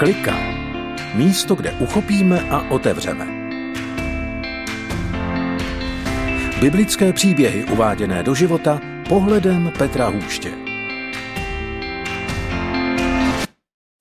Klika. Místo, kde uchopíme a otevřeme. Biblické příběhy uváděné do života pohledem Petra Hůště.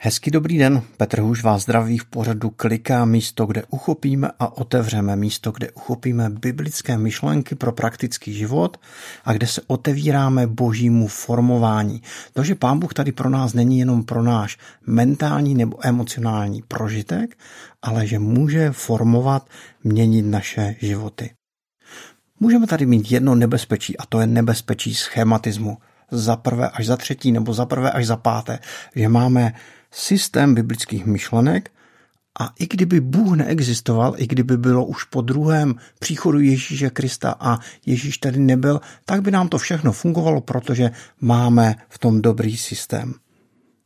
Hezký dobrý den, Petr Hůšť vás zdraví v pořadu Klika, místo, kde uchopíme a otevřeme, místo, kde uchopíme biblické myšlenky pro praktický život a kde se otevíráme božímu formování. To, že Pán Bůh tady pro nás není jenom pro náš mentální nebo emocionální prožitek, ale že může formovat, měnit naše životy. Můžeme tady mít jedno nebezpečí a to je nebezpečí schematismu. Za prvé až za třetí nebo za prvé až za páté, že máme systém biblických myšlenek a i kdyby Bůh neexistoval, i kdyby bylo už po druhém příchodu Ježíše Krista a Ježíš tady nebyl, tak by nám to všechno fungovalo, protože máme v tom dobrý systém.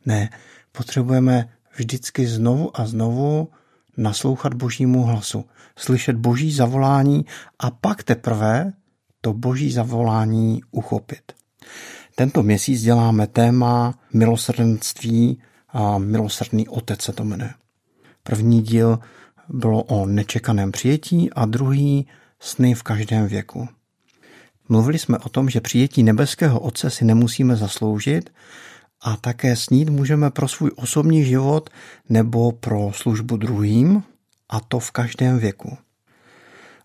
Ne, potřebujeme vždycky znovu a znovu naslouchat božímu hlasu, slyšet boží zavolání a pak teprve to boží zavolání uchopit. Tento měsíc děláme téma milosrdenství a milosrdný otec se to jmenuje. První díl bylo o nečekaném přijetí a druhý sny v každém věku. Mluvili jsme o tom, že přijetí nebeského otce si nemusíme zasloužit a také snít můžeme pro svůj osobní život nebo pro službu druhým, a to v každém věku.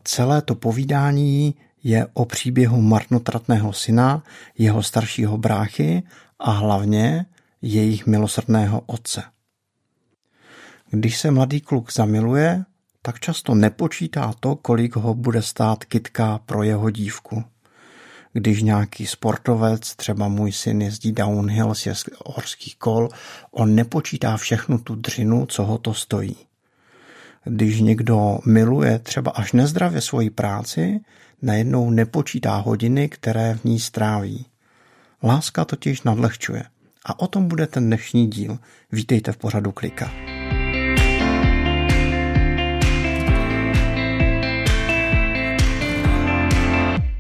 Celé to povídání je o příběhu marnotratného syna, jeho staršího bráchy a hlavně jejich milosrdného otce. Když se mladý kluk zamiluje, tak často nepočítá to, kolik ho bude stát kytka pro jeho dívku. Když nějaký sportovec, třeba můj syn jezdí downhill z horských kol, on nepočítá všechnu tu dřinu, co ho to stojí. Když někdo miluje třeba až nezdravě svoji práci, najednou nepočítá hodiny, které v ní stráví. Láska totiž nadlehčuje. A o tom bude ten dnešní díl. Vítejte v pořadu Klika.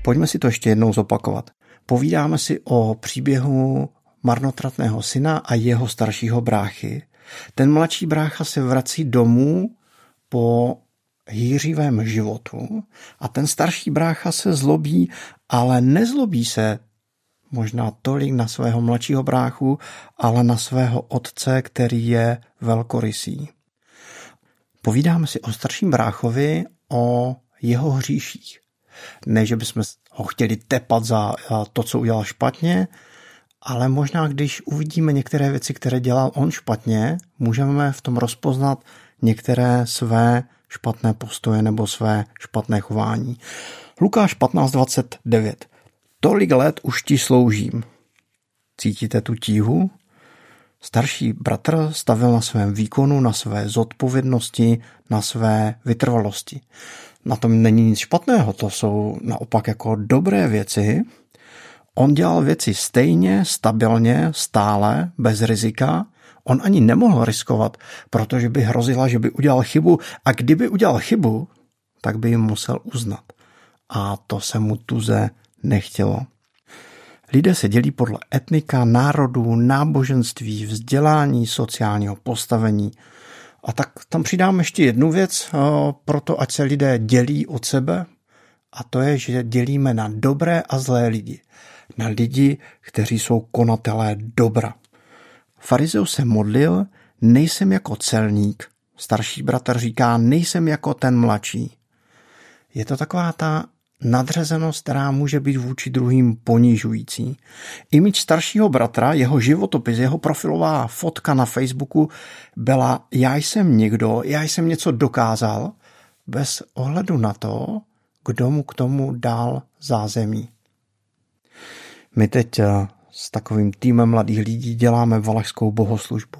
Pojďme si to ještě jednou zopakovat. Povídáme si o příběhu marnotratného syna a jeho staršího bráchy. Ten mladší brácha se vrací domů po hýřivém životu a ten starší brácha se zlobí, ale nezlobí se možná tolik na svého mladšího bráchu, ale na svého otce, který je velkorysý. Povídáme si o starším bráchovi, o jeho hříších. Ne, že bychom ho chtěli tepat za to, co udělal špatně, ale možná, když uvidíme některé věci, které dělal on špatně, můžeme v tom rozpoznat některé své špatné postoje nebo své špatné chování. Lukáš 15:29. Tolik let už ti sloužím. Cítíte tu tíhu? Starší bratr stavil na svém výkonu, na své zodpovědnosti, na své vytrvalosti. Na tom není nic špatného, to jsou naopak jako dobré věci. On dělal věci stejně, stabilně, stále, bez rizika. On ani nemohl riskovat, protože by hrozila, že by udělal chybu a kdyby udělal chybu, tak by ji musel uznat. A to se mu tuze nechtělo. Lidé se dělí podle etnika, národů, náboženství, vzdělání, sociálního postavení. A tak tam přidám ještě jednu věc, proto ať se lidé dělí od sebe, a to je, že dělíme na dobré a zlé lidi. Na lidi, kteří jsou konatelé dobra. Farizeus se modlil, nejsem jako celník. Starší bratr říká, nejsem jako ten mladší. Je to taková ta nadřazenost, která může být vůči druhým ponižující. Image staršího bratra, jeho životopis, jeho profilová fotka na Facebooku byla já jsem někdo, já jsem něco dokázal, bez ohledu na to, kdo mu k tomu dal zázemí. My teď s takovým týmem mladých lidí děláme Valašskou bohoslužbu.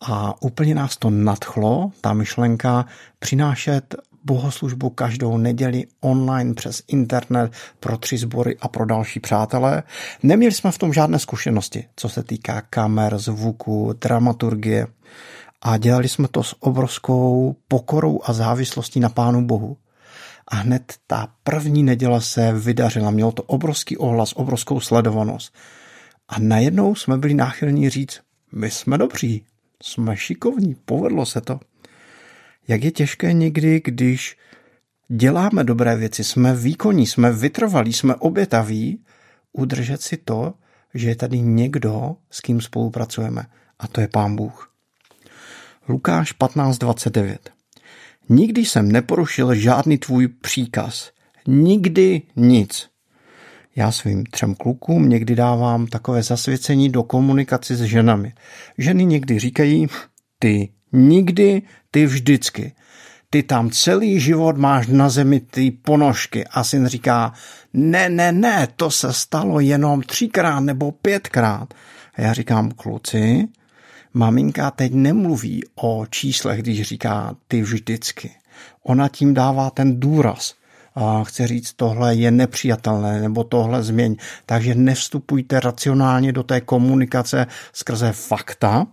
A úplně nás to nadchlo, ta myšlenka přinášet bohoslužbu každou neděli online přes internet pro 3 sbory a pro další přátelé. Neměli jsme v tom žádné zkušenosti, co se týká kamer, zvuku, dramaturgie. A dělali jsme to s obrovskou pokorou a závislostí na Pánu Bohu. A hned ta první neděle se vydařila. Mělo to obrovský ohlas, obrovskou sledovanost. A najednou jsme byli náchylní říct, my jsme dobří. Jsme šikovní, povedlo se to. Jak je těžké někdy, když děláme dobré věci, jsme výkonní, jsme vytrvalí, jsme obětaví, udržet si to, že je tady někdo, s kým spolupracujeme. A to je Pán Bůh. Lukáš 15:29. Nikdy jsem neporušil žádný tvůj příkaz. Nikdy nic. Já svým 3 klukům někdy dávám takové zasvěcení do komunikaci s ženami. Ženy někdy říkají, ty nikdy, ty vždycky. Ty tam celý život máš na zemi ty ponožky. A syn říká, ne, to se stalo jenom 3krát nebo 5krát. A já říkám, kluci, maminka teď nemluví o číslech, když říká ty vždycky. Ona tím dává ten důraz. A chce říct, tohle je nepřijatelné, nebo tohle změň. Takže nevstupujte racionálně do té komunikace skrze fakta.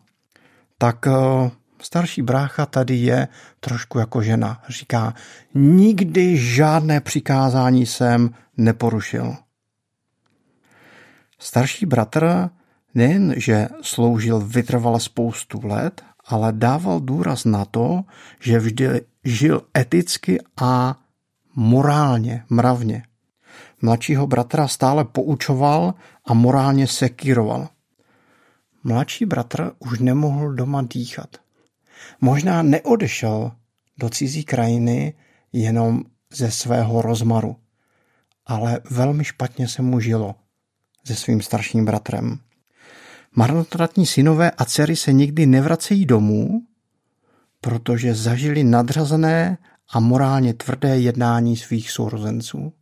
Tak starší brácha tady je trošku jako žena. Říká, nikdy žádné přikázání jsem neporušil. Starší bratr nejen, že sloužil vytrvale spoustu let, ale dával důraz na to, že vždy žil eticky a morálně, mravně. Mladšího bratra stále poučoval a morálně sekíroval. Mladší bratr už nemohl doma dýchat. Možná neodešel do cizí krajiny jenom ze svého rozmaru, ale velmi špatně se mu žilo se svým starším bratrem. Marnotratní synové a dcery se nikdy nevracejí domů, protože zažili nadřazené a morálně tvrdé jednání svých sourozenců.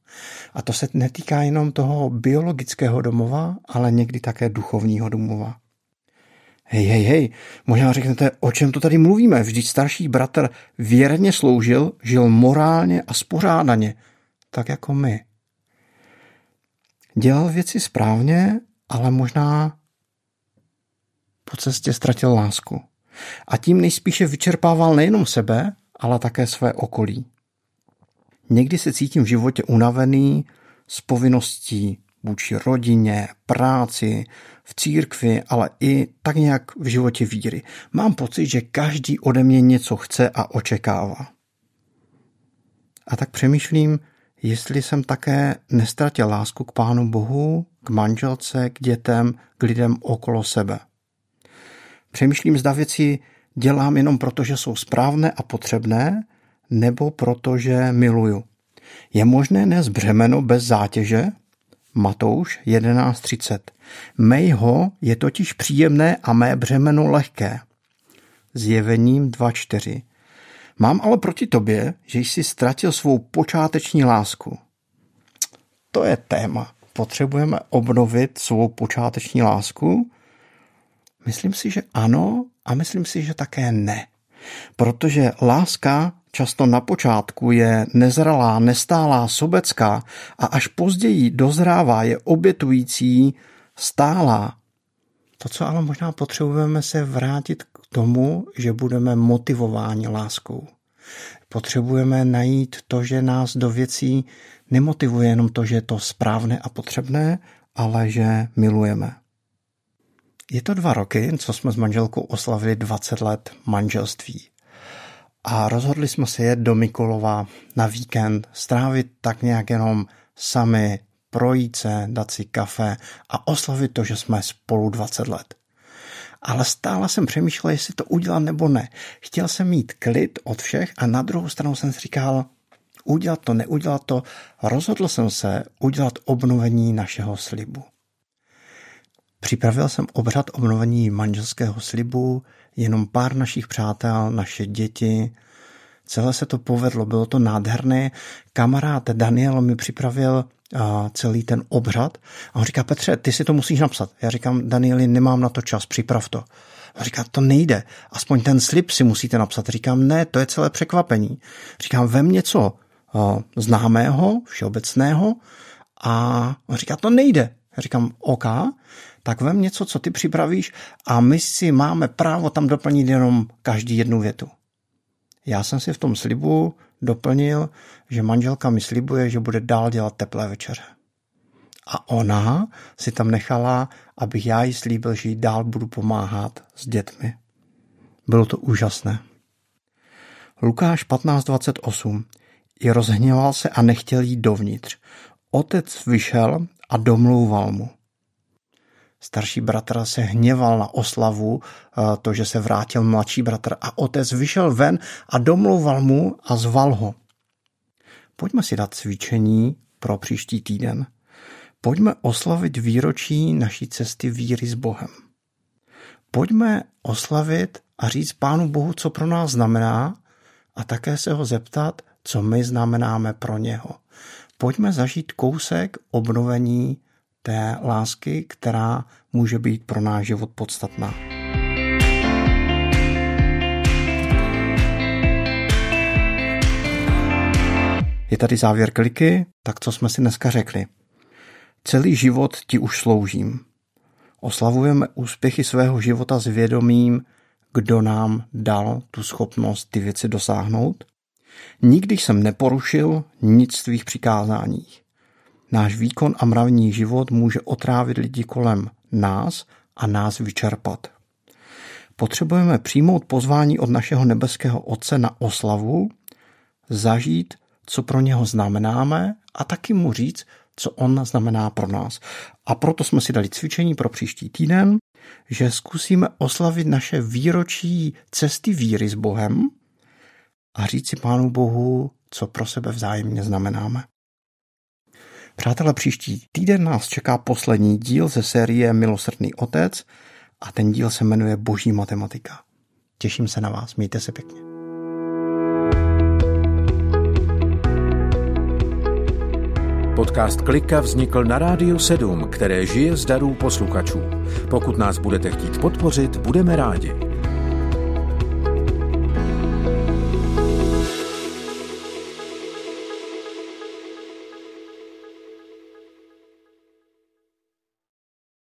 A to se netýká jenom toho biologického domova, ale někdy také duchovního domova. Hej, možná řeknete, o čem to tady mluvíme? Vždyť starší bratr věrně sloužil, žil morálně a spořádaně, tak jako my. Dělal věci správně, ale možná po cestě ztratil lásku. A tím nejspíše vyčerpával nejenom sebe, ale také své okolí. Někdy se cítím v životě unavený z povinností vůči rodině, práci, v církvi, ale i tak nějak v životě víry. Mám pocit, že každý ode mě něco chce a očekává. A tak přemýšlím, jestli jsem také neztratil lásku k Pánu Bohu, k manželce, k dětem, k lidem okolo sebe. Přemýšlím, zda věci dělám jenom proto, že jsou správné a potřebné, nebo protože miluju. Je možné nést břemeno bez zátěže? Matouš 11:30. Mého je totiž příjemné a mé břemeno lehké. Zjevením 2:4. Mám ale proti tobě, že jsi ztratil svou počáteční lásku. To je téma. Potřebujeme obnovit svou počáteční lásku? Myslím si, že ano, a myslím si, že také ne. Protože láska často na počátku je nezralá, nestálá, sobecká a až později dozrává, je obětující, stálá. To, co ale možná potřebujeme, se vrátit k tomu, že budeme motivováni láskou. Potřebujeme najít to, že nás do věcí nemotivuje jenom to, že je to správné a potřebné, ale že milujeme. Je to 2 roky, co jsme s manželkou oslavili 20 let manželství. A rozhodli jsme se jet do Mikulova na víkend, strávit tak nějak jenom sami, projít se, dát si kafe a oslavit to, že jsme spolu 20 let. Ale stále jsem přemýšlel, jestli to udělat nebo ne. Chtěl jsem mít klid od všech a na druhou stranu jsem si říkal, udělat to, neudělat to. Rozhodl jsem se udělat obnovení našeho slibu. Připravil jsem obřad obnovení manželského slibu, jenom pár našich přátel, naše děti. Celé se to povedlo, bylo to nádherné. Kamarád Daniel mi připravil celý ten obřad a on říká, Petře, ty si to musíš napsat. Já říkám, Danieli, nemám na to čas, připrav to. A říká, to nejde, aspoň ten slib si musíte napsat. Říkám, ne, to je celé překvapení. Říkám, vem něco známého, všeobecného a on říká, to nejde. Já říkám, OK, tak vem něco, co ty připravíš a my si máme právo tam doplnit jenom každý jednu větu. Já jsem si v tom slibu doplnil, že manželka mi slibuje, že bude dál dělat teplé večeře. A ona si tam nechala, abych já jí slíbil, že jí dál budu pomáhat s dětmi. Bylo to úžasné. Lukáš 15:28. I rozhněval se a nechtěl jít dovnitř. Otec vyšel a domlouval mu. Starší bratr se hněval na oslavu, to, že se vrátil mladší bratr, a otec vyšel ven a domlouval mu a zval ho. Pojďme si dát cvičení pro příští týden. Pojďme oslavit výročí naší cesty víry s Bohem. Pojďme oslavit a říct Pánu Bohu, co pro nás znamená, a také se ho zeptat, co my znamenáme pro něho. Pojďme zažít kousek obnovení té lásky, která může být pro náš život podstatná. Je tady závěr kliky, tak co jsme si dneska řekli. Celý život ti už sloužím. Oslavujeme úspěchy svého života s vědomím, kdo nám dal tu schopnost ty věci dosáhnout. Nikdy jsem neporušil nic z tvých přikázání. Náš výkon a mravní život může otrávit lidi kolem nás a nás vyčerpat. Potřebujeme přijmout pozvání od našeho nebeského Otce na oslavu, zažít, co pro něho znamenáme, a taky mu říct, co on znamená pro nás. A proto jsme si dali cvičení pro příští týden, že zkusíme oslavit naše výročí cesty víry s Bohem a říct si Pánu Bohu, co pro sebe vzájemně znamenáme. Přátelé, příští týden nás čeká poslední díl ze série Milosrdný otec a ten díl se jmenuje Boží matematika. Těším se na vás, mějte se pěkně. Podcast Klika vznikl na Rádiu 7, které žije z darů posluchačů. Pokud nás budete chtít podpořit, budeme rádi.